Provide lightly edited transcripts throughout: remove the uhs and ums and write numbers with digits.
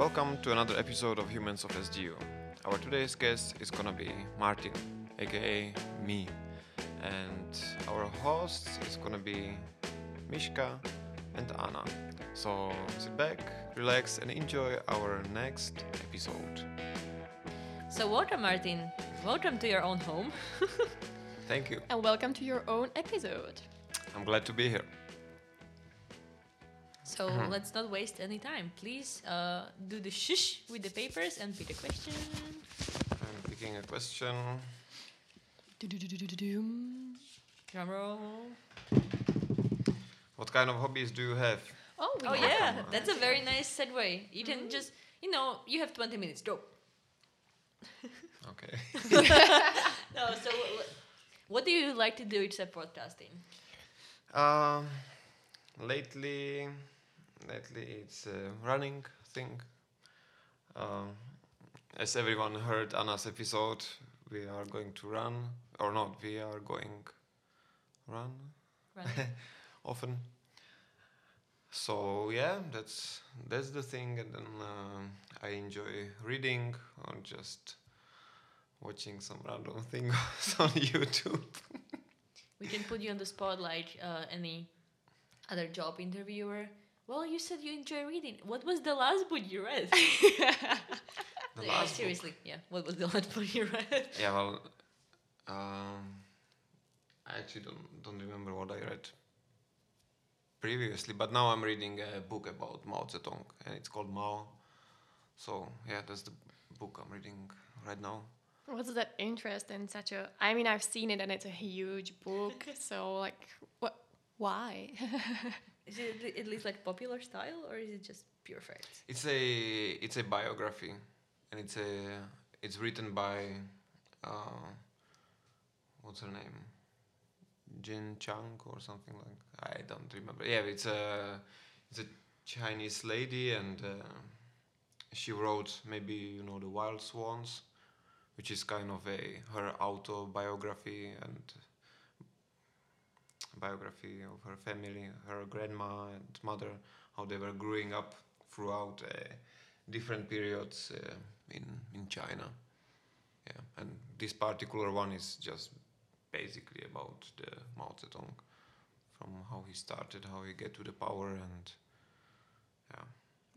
Welcome to another episode of Humans of SDU. Our today's guest is gonna be Martin, aka me. And our host is gonna be Mishka and Anna. So sit back, relax and enjoy our next episode. So welcome Martin, welcome to your own home. Thank you. And welcome to your own episode. I'm glad to be here. So let's not waste any time. Please do the shush with the papers and pick a question. I'm picking a question. Drum roll. What kind of hobbies do you have? Oh yeah, that's a very nice segue. You can just, you know, you have 20 minutes. Go. Okay. No, so what do you like to do except podcasting? Lately it's a running thing. As everyone heard Anna's episode, we are going to run, or not, we are going run often. So yeah, that's the thing. And then I enjoy reading or just watching some random things on YouTube. We can put you on the spot like any other job interviewer. Well, you said you enjoy reading. What was the last book you read? Seriously, yeah. What was the last book you read? Yeah, well, I actually don't remember what I read previously, but now I'm reading a book about Mao Zedong, and it's called Mao. So yeah, that's the book I'm reading right now. What's that interest in such a? I mean, I've seen it, and it's a huge book. So like, what? Why? Is it at least like popular style, or is it just pure facts? It's a biography, and it's written by what's her name, Jin Chang or something like, I don't remember. Yeah, it's a Chinese lady, and she wrote, maybe you know, The Wild Swans, which is kind of her autobiography and biography of her family, her grandma and mother, how they were growing up throughout different periods in China. Yeah, and this particular one is just basically about the Mao Zedong, from how he started, how he get to the power, and yeah.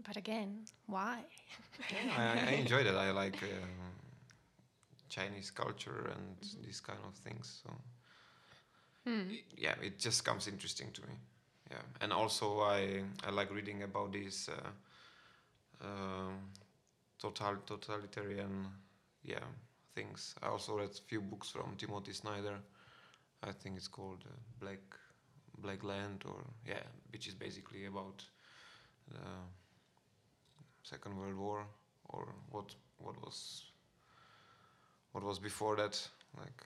But again, why? I enjoyed it. I like Chinese culture and these kind of things. So. Yeah, it just comes interesting to me. Yeah, and also I like reading about these totalitarian things. I also read a few books from Timothy Snyder. I think it's called Blackland, or which is basically about the Second World War, or what was before that, like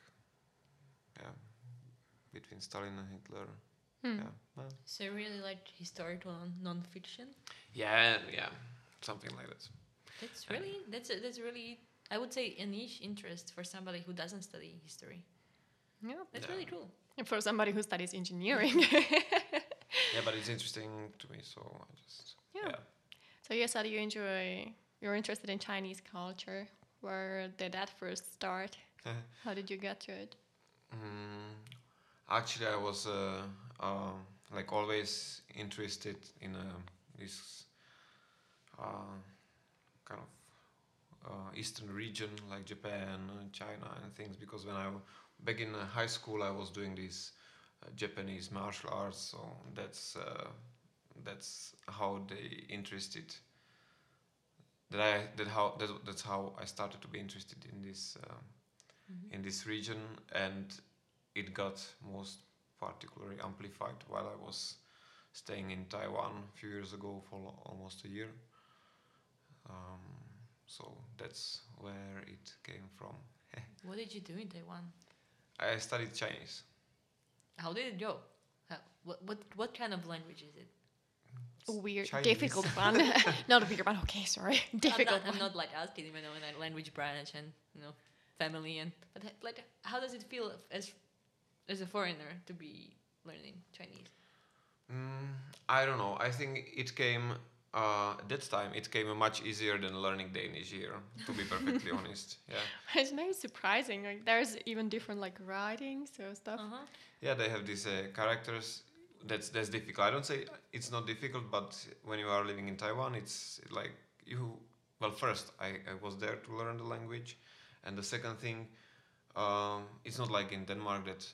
between Stalin and Hitler. So really like historical non-fiction? Yeah, something like that. That's really I would say a niche interest for somebody who doesn't study history. Yeah, that's really cool. And for somebody who studies engineering. Yeah, but it's interesting to me, so I just So you said you're interested in Chinese culture. Where did that first start? How did you get to it? Actually, I was like always interested in this kind of eastern region, like Japan, China, and things. Because when I back in high school, I was doing these Japanese martial arts, so that's how they interested. That's how I started to be interested in this in this region. And it got most particularly amplified while I was staying in Taiwan a few years ago for almost a year. So that's where it came from. What did you do in Taiwan? I studied Chinese. How did it go? What kind of language is it? Weird, Chinese. Difficult one. Not a bigger one. Okay, sorry. Difficult. I'm not like asking, you know, in a language branch and you know family and. But like, how does it feel as a foreigner to be learning Chinese? I don't know. I think it came That time it came much easier than learning Danish here, to be perfectly honest. Yeah, it's maybe surprising. Like, there's even different like writing, so stuff. Uh-huh. Yeah, they have these characters. That's difficult. I don't say it's not difficult, but when you are living in Taiwan, it's like you. Well, first I was there to learn the language, and the second thing, it's not like in Denmark that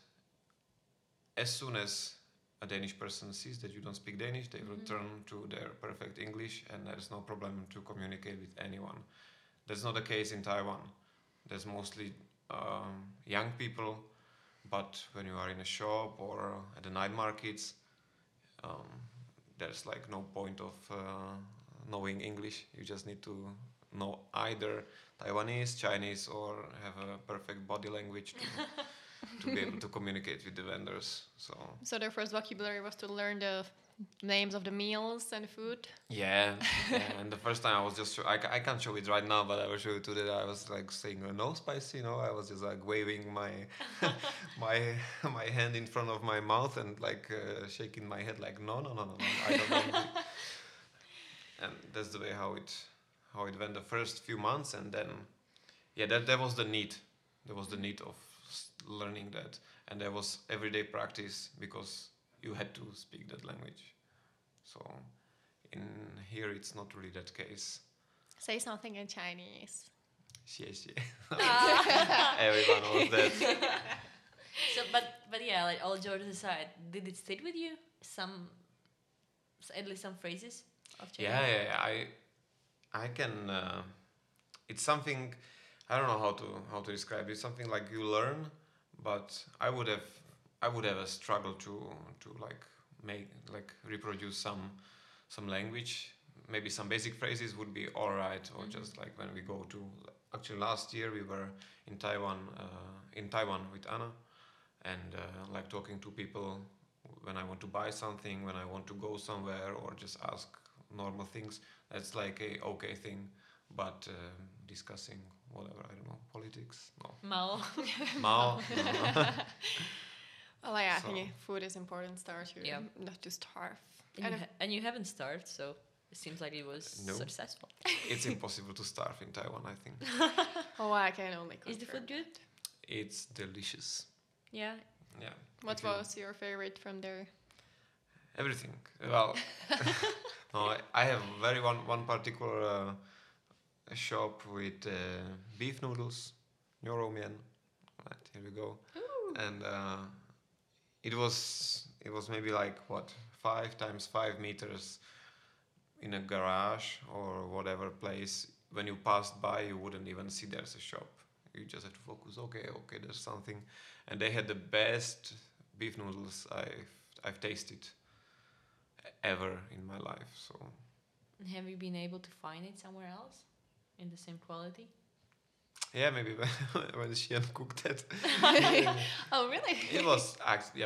as soon as a Danish person sees that you don't speak Danish, they return to their perfect English, and there's no problem to communicate with anyone. That's not the case in Taiwan. There's mostly young people, but when you are in a shop or at the night markets, there's like no point of knowing English. You just need to know either Taiwanese, Chinese, or have a perfect body language to be able to communicate with the vendors. So their first vocabulary was to learn the names of the meals and food? Yeah, and the first time I was just... I can't show it right now, but I will show you today. I was like saying, no spicy, no. I was just like waving my my hand in front of my mouth and like shaking my head like, no. I don't want it. And that's the way how it went the first few months. And then, yeah, that was the need. There was the need of learning that, and there was everyday practice because you had to speak that language. So in here it's not really that case. Say something in Chinese. Xie xie. Everyone knows that. So but yeah, like all jokes aside, did it stay with you? At least some phrases of Chinese? Yeah. I can. It's something. I don't know how to describe it. It's something like you learn, but I would have a struggle to like make like reproduce some language. Maybe some basic phrases would be all right, or just like when we go to. Actually, last year we were in Taiwan with Anna, and like talking to people when I want to buy something, when I want to go somewhere, or just ask normal things. That's like a okay thing, but discussing. Whatever, I don't know, politics? No. Mao. Well, yeah, I think food is important. Not to starve. And you haven't starved, so it seems like it was successful. It's impossible to starve in Taiwan, I think. I can only confirm. Is the food good? It's delicious. Yeah? Yeah. What was your favorite from there? Everything. Well, no, I have very one particular... a shop with beef noodles, nyoromian. Right, here we go. Ooh. And it was maybe like 5 x 5 meters in a garage or whatever place. When you passed by, you wouldn't even see there's a shop. You just have to focus. Okay, there's something. And they had the best beef noodles I've tasted ever in my life. So. And have you been able to find it somewhere else? In the same quality? Yeah, maybe when she cooked it. Oh, really? It was actually,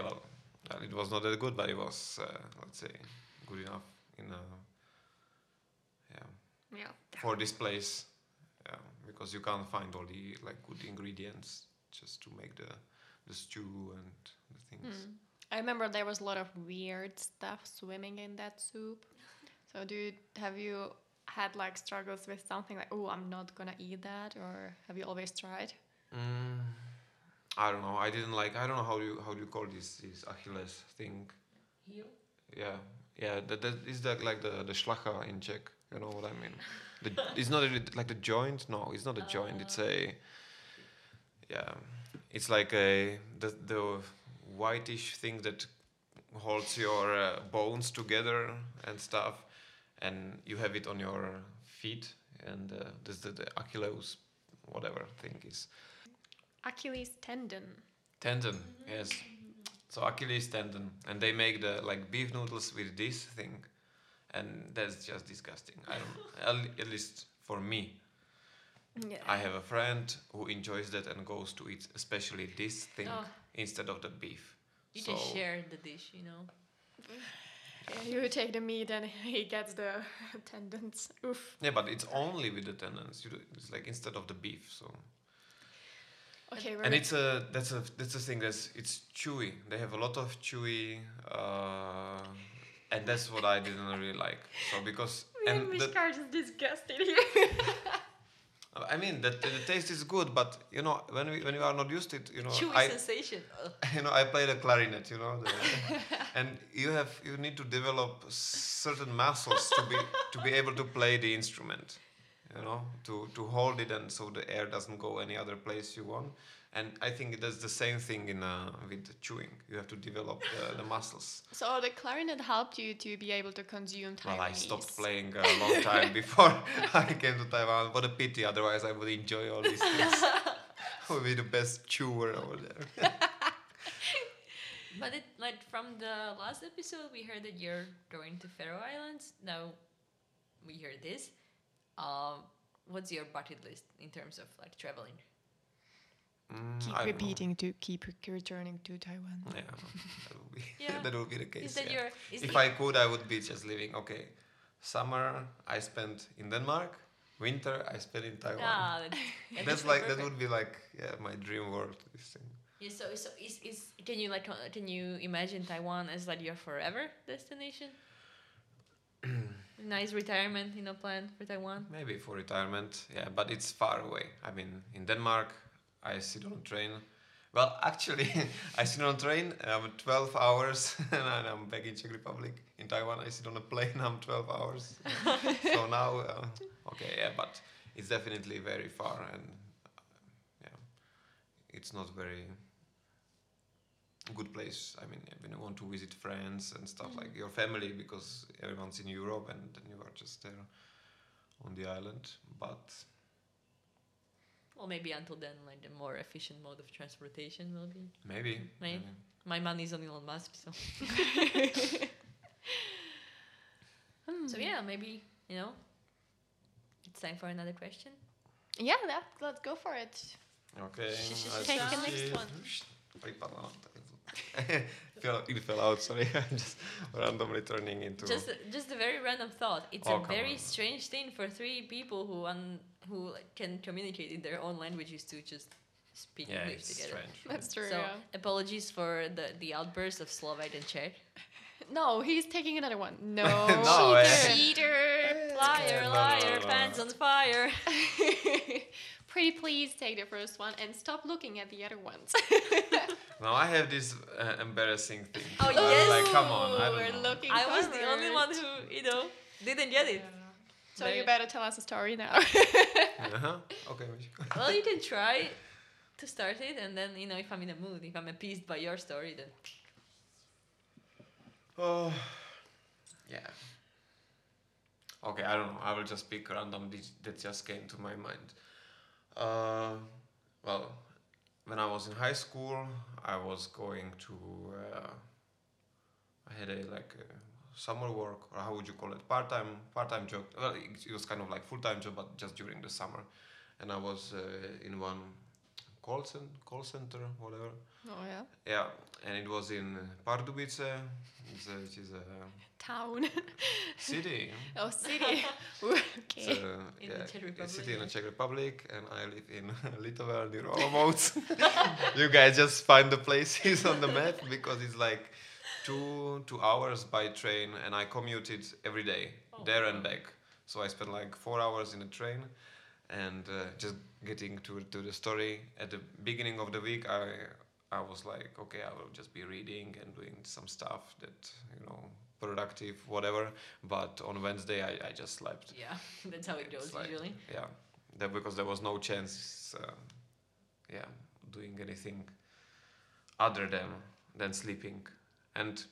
it was not that good, but it was, let's say, good enough for this place. Yeah, because you can't find all the like good ingredients just to make the stew and the things. I remember there was a lot of weird stuff swimming in that soup. So have you had like struggles with something like, I'm not gonna eat that, or have you always tried? I don't know. I didn't like. I don't know how do you call this Achilles thing. Heel. Yeah. That is like the schlacha in Czech. You know what I mean? It's not like the joint. No, it's not a joint. It's a. Yeah, it's like the whitish thing that holds your bones together and stuff. And you have it on your feet, and this the Achilles, whatever thing is. Achilles tendon. Yes. So Achilles tendon, and they make the like beef noodles with this thing, and that's just disgusting. I don't. At least for me. Yeah. I have a friend who enjoys that and goes to eat especially this thing instead of the beef. You can share the dish, you know. Yeah, you take the meat and he gets the tendons. Oof. Yeah, but it's only with the tendons. It's like instead of the beef. So. Okay. And it's that's a thing it's chewy. They have a lot of chewy, and that's what I didn't really like. So because Cards is disgusting here. I mean, the taste is good, but you know, when we are not used to it, you know, chewy sensation. You know, I play the clarinet, you know, and you need to develop certain muscles to be able to play the instrument, you know, to hold it, and so the air doesn't go any other place you want. And I think that's the same thing with chewing. You have to develop the muscles. So the clarinet helped you to be able to consume Taiwanese. Well, I stopped playing a long time before I came to Taiwan. What a pity, otherwise I would enjoy all these things. I would be the best chewer over there. But it, like, from the last episode, we heard that you're going to Faroe Islands. Now we hear this. What's your bucket list in terms of like traveling? Keep returning to Taiwan. Yeah, that will be the case. If I could, I would be just living. Okay, summer I spent in Denmark, winter I spent in Taiwan. Ah, that's like perfect. That would be like my dream world. This thing. Yeah. So is can you imagine Taiwan as like your forever destination? Nice retirement, you know, plan for Taiwan. Maybe for retirement, yeah, but it's far away. I mean, in Denmark. I sit on a train. Well, actually, I sit on a train, I'm 12 hours, and I'm back in Czech Republic. In Taiwan, I sit on a plane, I'm 12 hours. So now, but it's definitely very far, and it's not very good place. I mean, when you want to visit friends and stuff like your family, because everyone's in Europe, and then you are just there on the island, but... Well, maybe until then, like the more efficient mode of transportation will be. Maybe. My money is on Elon Musk, so. So yeah, maybe it's time for another question. Yeah, let's go for it. Okay. Take the next one. It fell out. Sorry, I'm just randomly turning into. Just a very random thought. It's a very strange thing for three people who can communicate in their own languages to just speak English together. Strange. That's true. So apologies for the outburst of Slovak and Czech. No, he's taking another one. No, cheater, liar, pants on fire. Pretty please take the first one and stop looking at the other ones. Now I have this embarrassing thing. Oh yes, like, come on! I was the only one who didn't get it. Yeah. So you better tell us a story now. Okay. Well, you can try to start it, and then if I'm in a mood, if I'm appeased by your story, then. Oh, yeah. Okay, I don't know. I will just pick random that just came to my mind. Well, when I was in high school, I was going to. I had a summer work, or how would you call it? Part-time job. Well, it was kind of like full-time job, but just during the summer. And I was in one call center, whatever. Oh yeah. Yeah, and it was in Pardubice, which is a town, city. Oh, city. Okay. So, a city in the Czech Republic, and I live in Little near Olomouc. You guys just find the places on the map because it's like. Two hours by train, and I commuted every day there and back. So I spent like 4 hours in a train, and just getting to the story. At the beginning of the week, I was like, okay, I will just be reading and doing some stuff that productive, whatever. But on Wednesday, I just slept. Yeah, that's how it goes usually. Yeah, because there was no chance, doing anything other than sleeping. And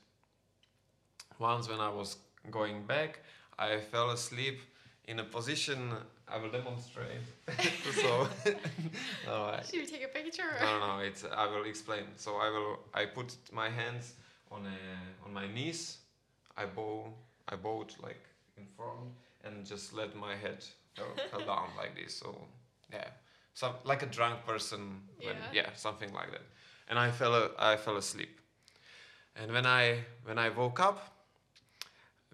once when I was going back, I fell asleep in a position I will demonstrate. So should we take a picture? No, I will explain. So I put my hands on my knees, I bowed like in front, and just let my head fell down like this. So like a drunk person, something like that. And I fell asleep. And when I woke up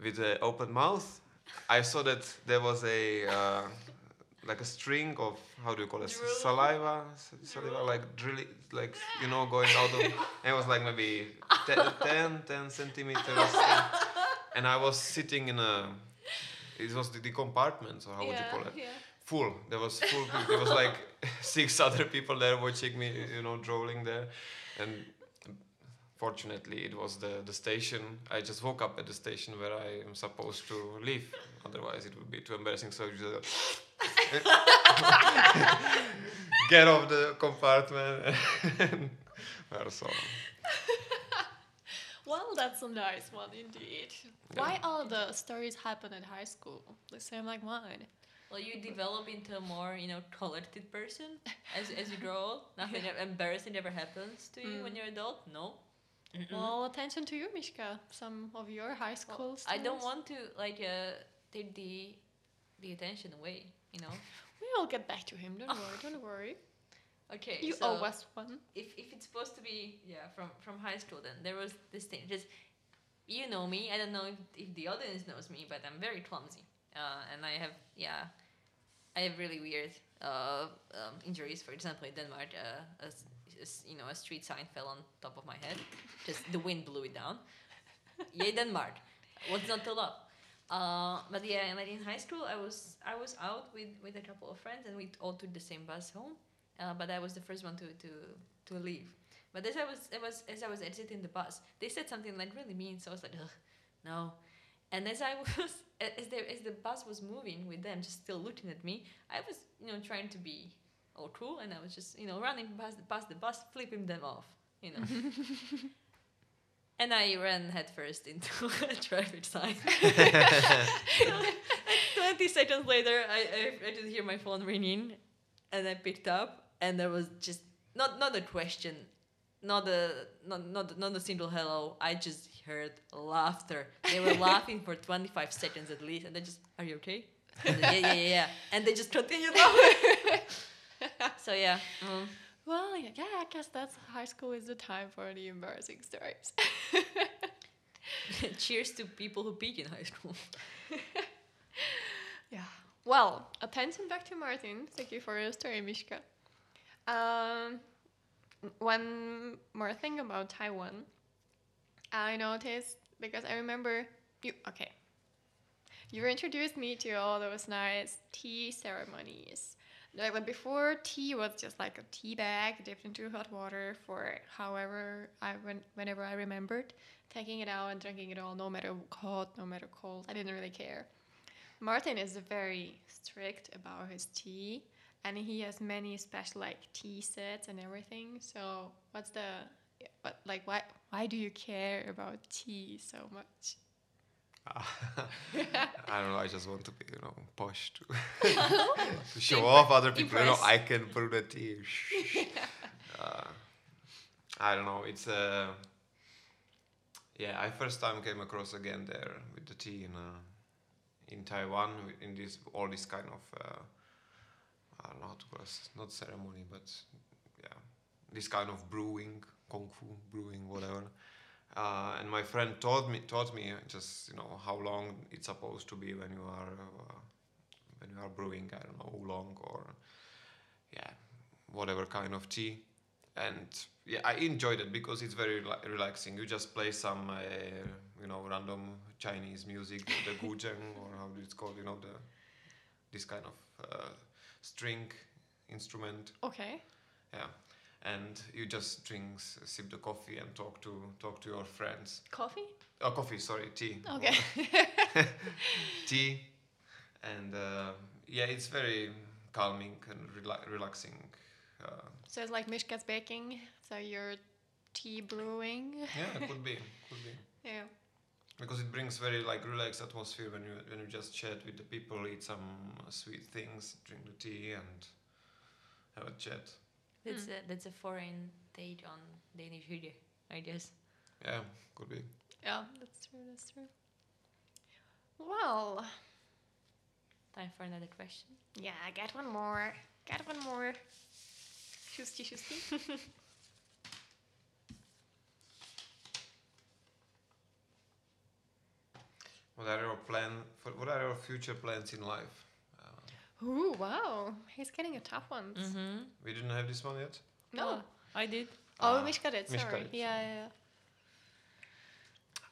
with an open mouth, I saw that there was a string of, how do you call it, saliva, like drilling, like going out of, and it was like maybe 10 centimeters, and I was sitting in a It was the compartments, or how would you call it? Yeah. Full. There was full. There was like 6 other people there watching me, you know, drooling there. And fortunately, it was the station. I just woke up at the station where I am supposed to live. Otherwise, it would be too embarrassing. So just get off the compartment. And so. Well, that's a nice one indeed. Yeah. Why all the stories happen at high school? The same like mine. Well, you develop into a more, you know, collected person as you grow. Nothing embarrassing ever happens to you when you're an adult. No. Mm-mm. Well, attention to you, Mishka. Some of your high school stories. I don't want to like take the attention away. You know. We'll get back to him. Don't worry. Don't worry. Okay. You so owe us one. If it's supposed to be from high school, then there was this thing. Just you know me. I don't know if the audience knows me, but I'm very clumsy. And I have I have really weird injuries. For example, in Denmark, a street sign fell on top of my head. Just the wind blew it down. Yay, Denmark! What's not to love? But yeah, and like in high school, I was out with a couple of friends, and we all took the same bus home. But I was the first one to leave. But as I was exiting the bus, they said something like really mean. So I was like, ugh, no. And as the bus was moving with them, just still looking at me, I was, you know, trying to be all cool, and I was just, you know, running past the bus, flipping them off, you know. And I ran headfirst into a traffic sign. 20 seconds later, I did hear my phone ringing, and I picked up, and there was just not a question. Not a single hello. I just heard laughter. They were laughing for 25 seconds at least, and they just, "Are you okay?" And yeah. And they just continued laughing. So yeah. Mm. Well, yeah. I guess that's high school is the time for the embarrassing stories. Cheers to people who peak in high school. Yeah. Well, attention back to Martin. Thank you for your story, Mishka. One more thing about Taiwan, I noticed, because I remember you introduced me to all those nice tea ceremonies. Like before, tea was just like a tea bag dipped into hot water for whenever I remembered, taking it out and drinking it all, no matter hot, no matter cold. I didn't really care. Martin is very strict about his tea. And he has many special like tea sets and everything. So why do you care about tea so much? I don't know. I just want to be, you know, posh to show off other people. You know, I can brew the tea. I don't know. It's I first time came across again there with the tea in Taiwan in this all this kind of. I don't know how to call it, not ceremony, but yeah, this kind of brewing, kung fu brewing, whatever. And my friend taught me just, you know, how long it's supposed to be when you are brewing, I don't know, oolong or whatever kind of tea. And I enjoyed it because it's very relaxing. You just play some random Chinese music, the guzheng or how it's called, you know, this kind of string instrument. Okay. Yeah, and you just sip the coffee and talk to your friends. Coffee? Oh, coffee. Sorry, tea. Okay. Tea, and it's very calming and relaxing. So it's like Mishka's baking. So you're tea brewing. Yeah, could be. Yeah. Because it brings very like relaxed atmosphere when you just chat with the people, eat some sweet things, drink the tea, and have a chat. That's a foreign take on Danish hygge, I guess. Yeah, could be. Yeah, that's true. Well, time for another question. Yeah, get one more. Shusti. What are your future plans in life? Ooh, wow. He's getting a tough one. Mm-hmm. We didn't have this one yet? No. I did. Mishka did, sorry. Yeah.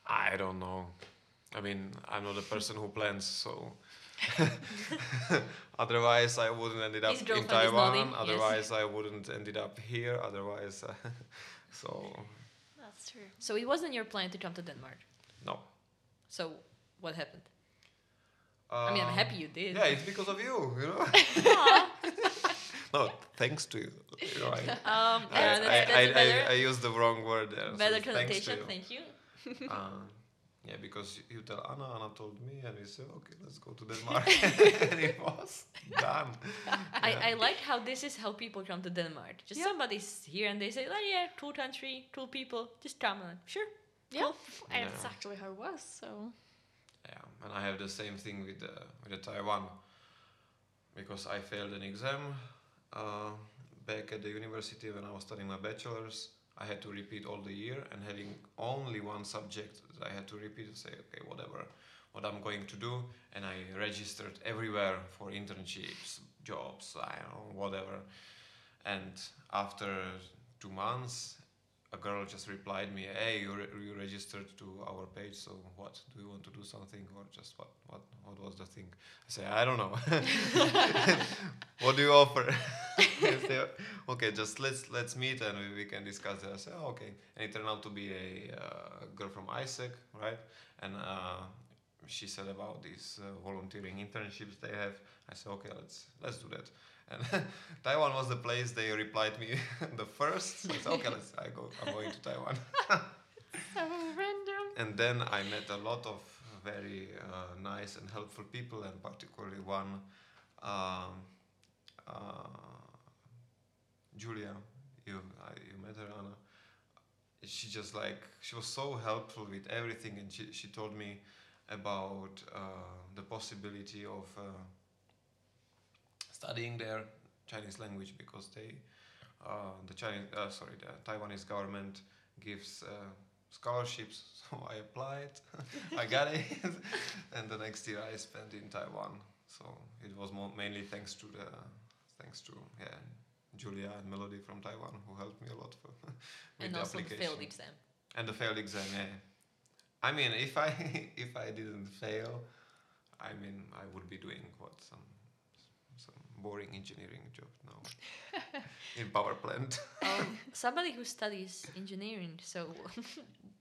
I don't know. I mean, I'm not a person who plans, so otherwise I wouldn't ended up in Taiwan, otherwise I wouldn't ended up here, otherwise so that's true. So it wasn't your plan to come to Denmark? No. So what happened? I mean, I'm happy you did. Yeah, it's because of you, you know. No, thanks to you. You know, I used the wrong word there. Better so connotation, thank you. Yeah, because you tell Anna, Anna told me, and we said, okay, let's go to Denmark. And it was done. I like how this is how people come to Denmark. Just somebody's here and they say, oh yeah, cool country, cool people, just come on. Sure. Yeah, cool. Yeah. That's actually how it was, so... Yeah, and I have the same thing with the Taiwan. Because I failed an exam back at the university when I was studying my bachelor's. I had to repeat all the year, and having only one subject that I had to repeat and say, okay, whatever, what I'm going to do. And I registered everywhere for internships, jobs, I don't know, whatever. And after 2 months, a girl just replied me, hey, you registered to our page, so what? Do you want to do something, or just what was the thing? I say, I don't know. What do you offer? Say, okay, just let's meet and we can discuss it. I say, oh, okay. And it turned out to be a girl from ISEC, right? And she said about these volunteering internships they have. I said, okay, let's do that. And Taiwan was the place they replied me the first. So I said, okay, I'm going to Taiwan. So random. And then I met a lot of very nice and helpful people, and particularly one, Julia. You met her, Anna. She just she was so helpful with everything, and she told me about the possibility of studying their Chinese language, because the Taiwanese government gives scholarships. So I applied, I got it, and the next year I spent in Taiwan. So it was mainly thanks to Julia and Melody from Taiwan, who helped me a lot with the application. And also the failed exam. Yeah. I mean, if I didn't fail, I mean, I would be doing some boring engineering job now in power plant. Somebody who studies engineering. So,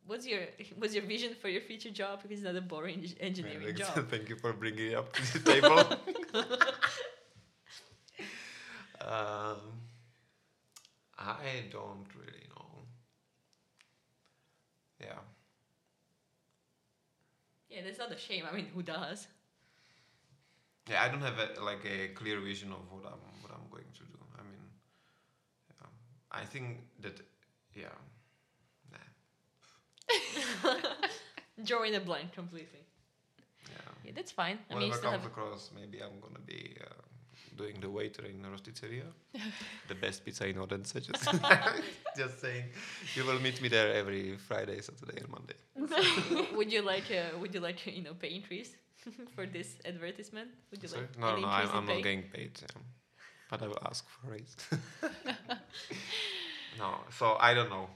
what's your vision for your future job? Because it's not a boring engineering job. Thank you for bringing it up to the table. I don't really know. Yeah. Yeah, that's not a shame. I mean, who does? Yeah, I don't have a clear vision of what I'm going to do. I mean, yeah. I think that, yeah, nah. Drawing a blank completely. Yeah, that's fine. Whenever I comes across, maybe I'm gonna be doing the waiter in a rosticeria, the best pizza in Odense. Just saying, you will meet me there every Friday, Saturday, and Monday. Would you like pay increase? For this advertisement, would you like? No, I'm not getting paid, but I will ask for it. No, so I don't know.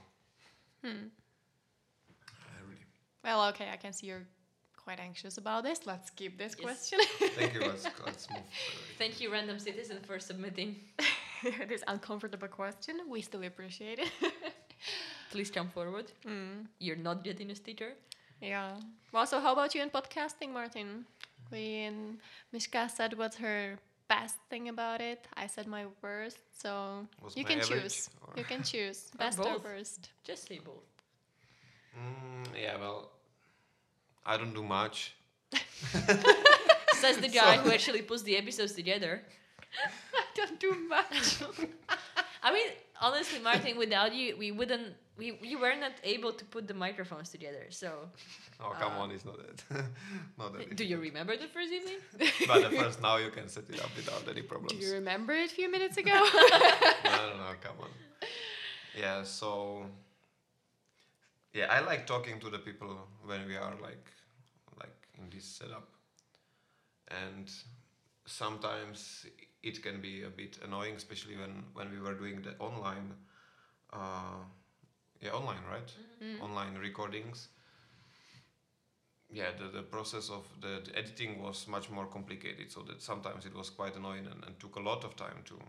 Really. Well, okay, I can see you're quite anxious about this. Let's skip this question. Thank you. Let's move. Thank you, random citizen, for submitting this uncomfortable question. We still appreciate it. Please come forward. You're not getting a sticker. Yeah. Well, so how about you in podcasting, Martin? Mishka said what's her best thing about it. I said my worst. So you can choose. You can choose. Best or worst. Just say both. Yeah, well, I don't do much. Says the guy who actually puts the episodes together. I don't do much. I mean, honestly, Martin, without you, we were not able to put the microphones together, so... Oh, come on, it's not that. Do you remember the first evening? But the first, now you can set it up without any problems. Do you remember it a few minutes ago? No, come on. Yeah, so... Yeah, I like talking to the people when we are, like in this setup. And sometimes it can be a bit annoying, especially when we were doing the online... online, right? Mm-hmm. Online recordings. yeah, the process of the editing was much more complicated, so that sometimes it was quite annoying and took a lot of time to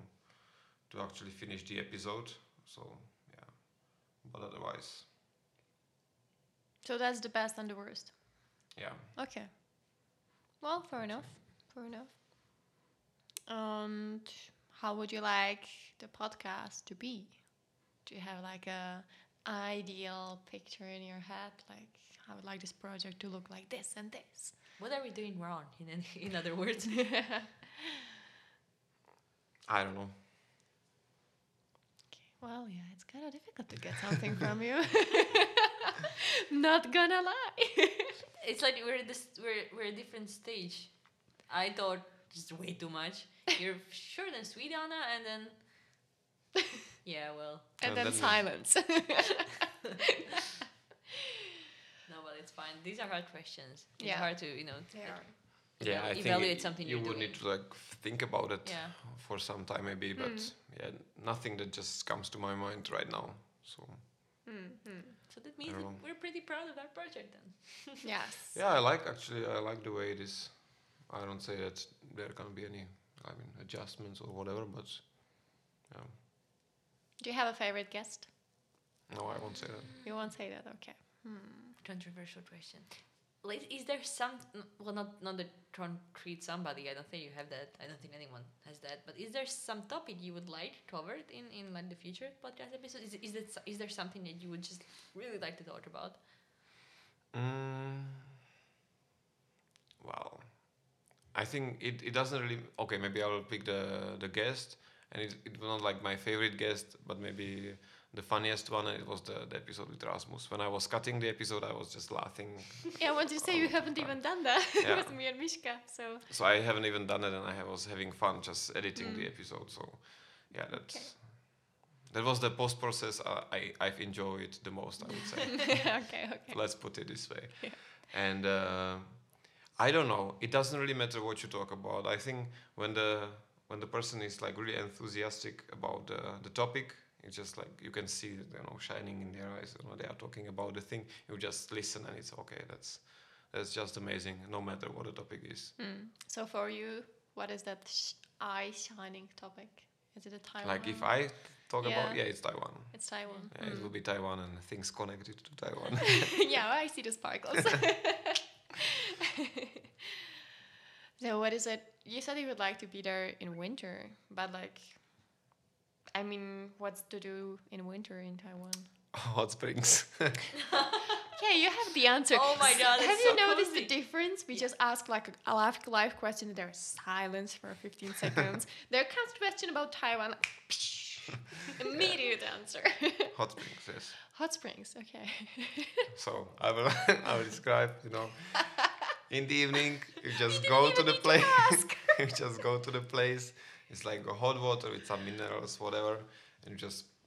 actually finish the episode. So yeah, but otherwise. So that's the best and the worst. Yeah. Okay. Well, fair enough. Fair enough. And how would you like the podcast to be? Do you have like a ideal picture in your head? Like, I would like this project to look like this and this. What are we doing wrong, in other words? I don't know. Okay. Well, yeah, it's kind of difficult to get something from you. Not gonna lie. It's like we're at a different stage. I thought just way too much. You're short and sweet, Anna, and then yeah, well, and then silence. No, well, it's fine. These are hard questions. It's hard to I evaluate think something you would need to like think about it for some time maybe, but yeah, nothing that just comes to my mind right now. So. Mm-hmm. So that means that we're pretty proud of our project then. Yes. Yeah, I like the way it is. I don't say that there can't be any, adjustments or whatever, but yeah. Do you have a favorite guest? No, I won't say that. You won't say that, okay. Controversial question. Is there some? Well, not that concrete somebody. I don't think you have that. I don't think anyone has that. But is there some topic you would like covered in like the future podcast episode? Is there something that you would just really like to talk about? Well, I think it doesn't really. Okay, maybe I will pick the guest, and it was not like my favorite guest, but maybe. The funniest one, it was the episode with Rasmus. When I was cutting the episode, I was just laughing. Yeah, I want to say you haven't even done that. Yeah. It was me and Mishka. So I haven't even done it, and I was having fun just editing the episode. So yeah, that was the post process I've enjoyed the most, I would say. Okay. Let's put it this way. Yeah. And I don't know. It doesn't really matter what you talk about. I think when the person is like really enthusiastic about the topic. It's just like you can see, shining in their eyes. They are talking about the thing. You just listen, and it's okay. That's just amazing, no matter what the topic is. So for you, what is that eye-shining topic? Is it a Taiwan? Like if I talk about, it's Taiwan. It's Taiwan. Yeah, it will be Taiwan and things connected to Taiwan. Yeah, well, I see the sparkles. So what is it? You said you would like to be there in winter, but like. What's to do in winter in Taiwan? Hot springs. Yeah, you have the answer. Oh my God! Have you noticed the difference? We just ask like a live question. And there's silence for 15 seconds. There comes a question about Taiwan. Immediate answer. Hot springs. Yes. Hot springs. Okay. So I will describe. In the evening, you just go to the place. You just go to the place. It's like a hot water with some minerals, whatever, and it's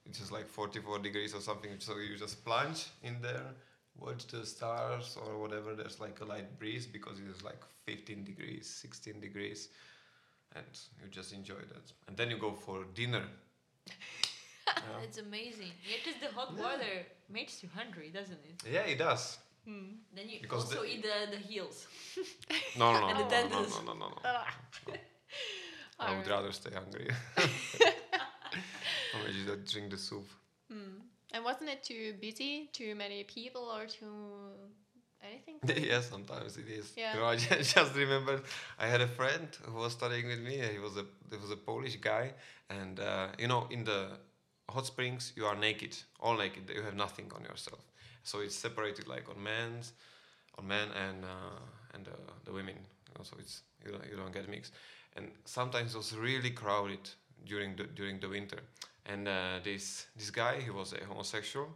just like 44 degrees or something. So you just plunge in there, watch the stars or whatever. There's like a light breeze because it is like 15 degrees, 16 degrees, and you just enjoy that. And then you go for dinner. That's amazing. Yeah, because the hot water makes you hungry, doesn't it? Yeah, it does. Then you because also eat the heels. No. I would rather stay hungry. Or just drink the soup. And wasn't it too busy, too many people, or too anything? Yeah, sometimes it is. Yeah. I just remembered I had a friend who was studying with me. He was a Polish guy, and in the hot springs you are naked, all naked. You have nothing on yourself, so it's separated like on men and the women. So it's you don't get mixed. And sometimes it was really crowded during the winter. And this guy, he was a homosexual.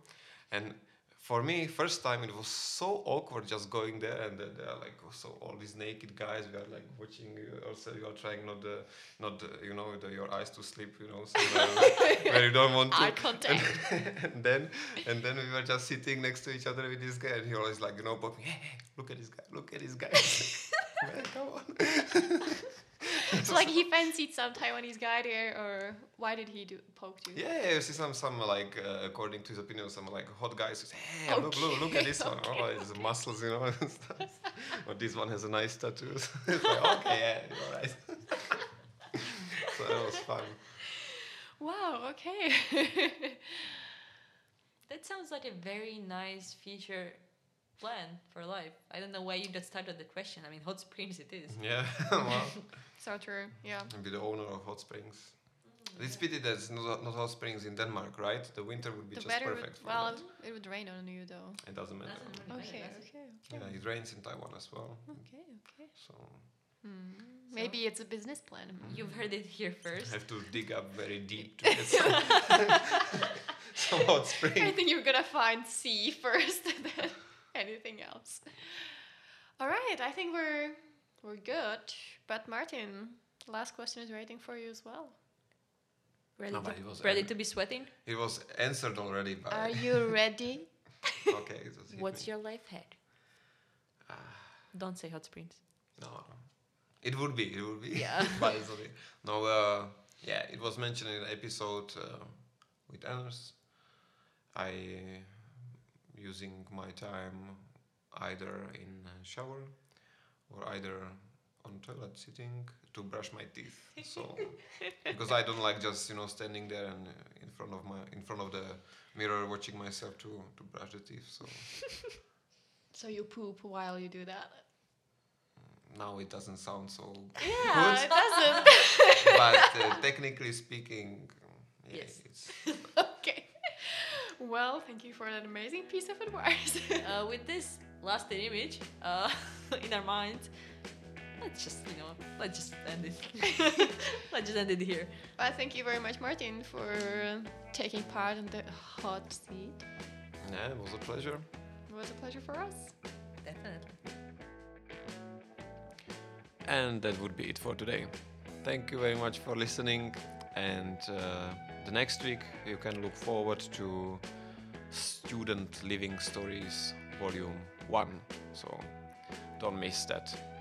And for me, first time, it was so awkward just going there. And there are like also all these naked guys. We are like watching. Also, you are trying your eyes to sleep. So where you don't want to. Eye contact. And then we were just sitting next to each other with this guy, and he always like popping. Hey, look at this guy. Man, come on. So like he fancied some Taiwanese guy there, or why did he poke you? Yeah, you see some like according to his opinion, some like hot guy says, hey, okay, look at this one, oh, his muscles, you know, and stuff. Or this one has a nice tattoo. So it's like, okay, yeah, all right. So that was fun. Wow. Okay. That sounds like a very nice future plan for life. I don't know why you just started the question. I mean, Hot Springs it is. Yeah, well. So true, yeah. And be the owner of Hot Springs. Mm, it's pity that it's not Hot Springs in Denmark, right? The winter would be just perfect for well, that. It would rain on you, though. It doesn't matter. Okay. Yeah, it rains in Taiwan as well. Okay. So... Maybe it's a business plan. You've heard it here first. I have to dig up very deep to get some hot springs. I think you're gonna find sea first, and then anything else. All right, I think we're good. But Martin, last question is waiting for you as well. Ready to be sweating? It was answered already. By Are you ready? Okay. It was What's your life hack? Don't say hot springs. No. It would be. Yeah. But it's okay. No, yeah, it was mentioned in an episode with Anders. I using my time either in shower or either on toilet sitting to brush my teeth. So because I don't like just standing there and in front of the mirror watching myself to brush the teeth. So you poop while you do that. Now it doesn't sound so good. It doesn't. But technically speaking, yes. It's okay. Well, thank you for that amazing piece of advice. With this lasting image in our minds, let's just end it. Let's just end it here. Well, thank you very much, Martin, for taking part in the hot seat. Yeah, it was a pleasure. It was a pleasure for us. Definitely. And that would be it for today. Thank you very much for listening. And the next week you can look forward to Student Living Stories Volume 1. So don't miss that.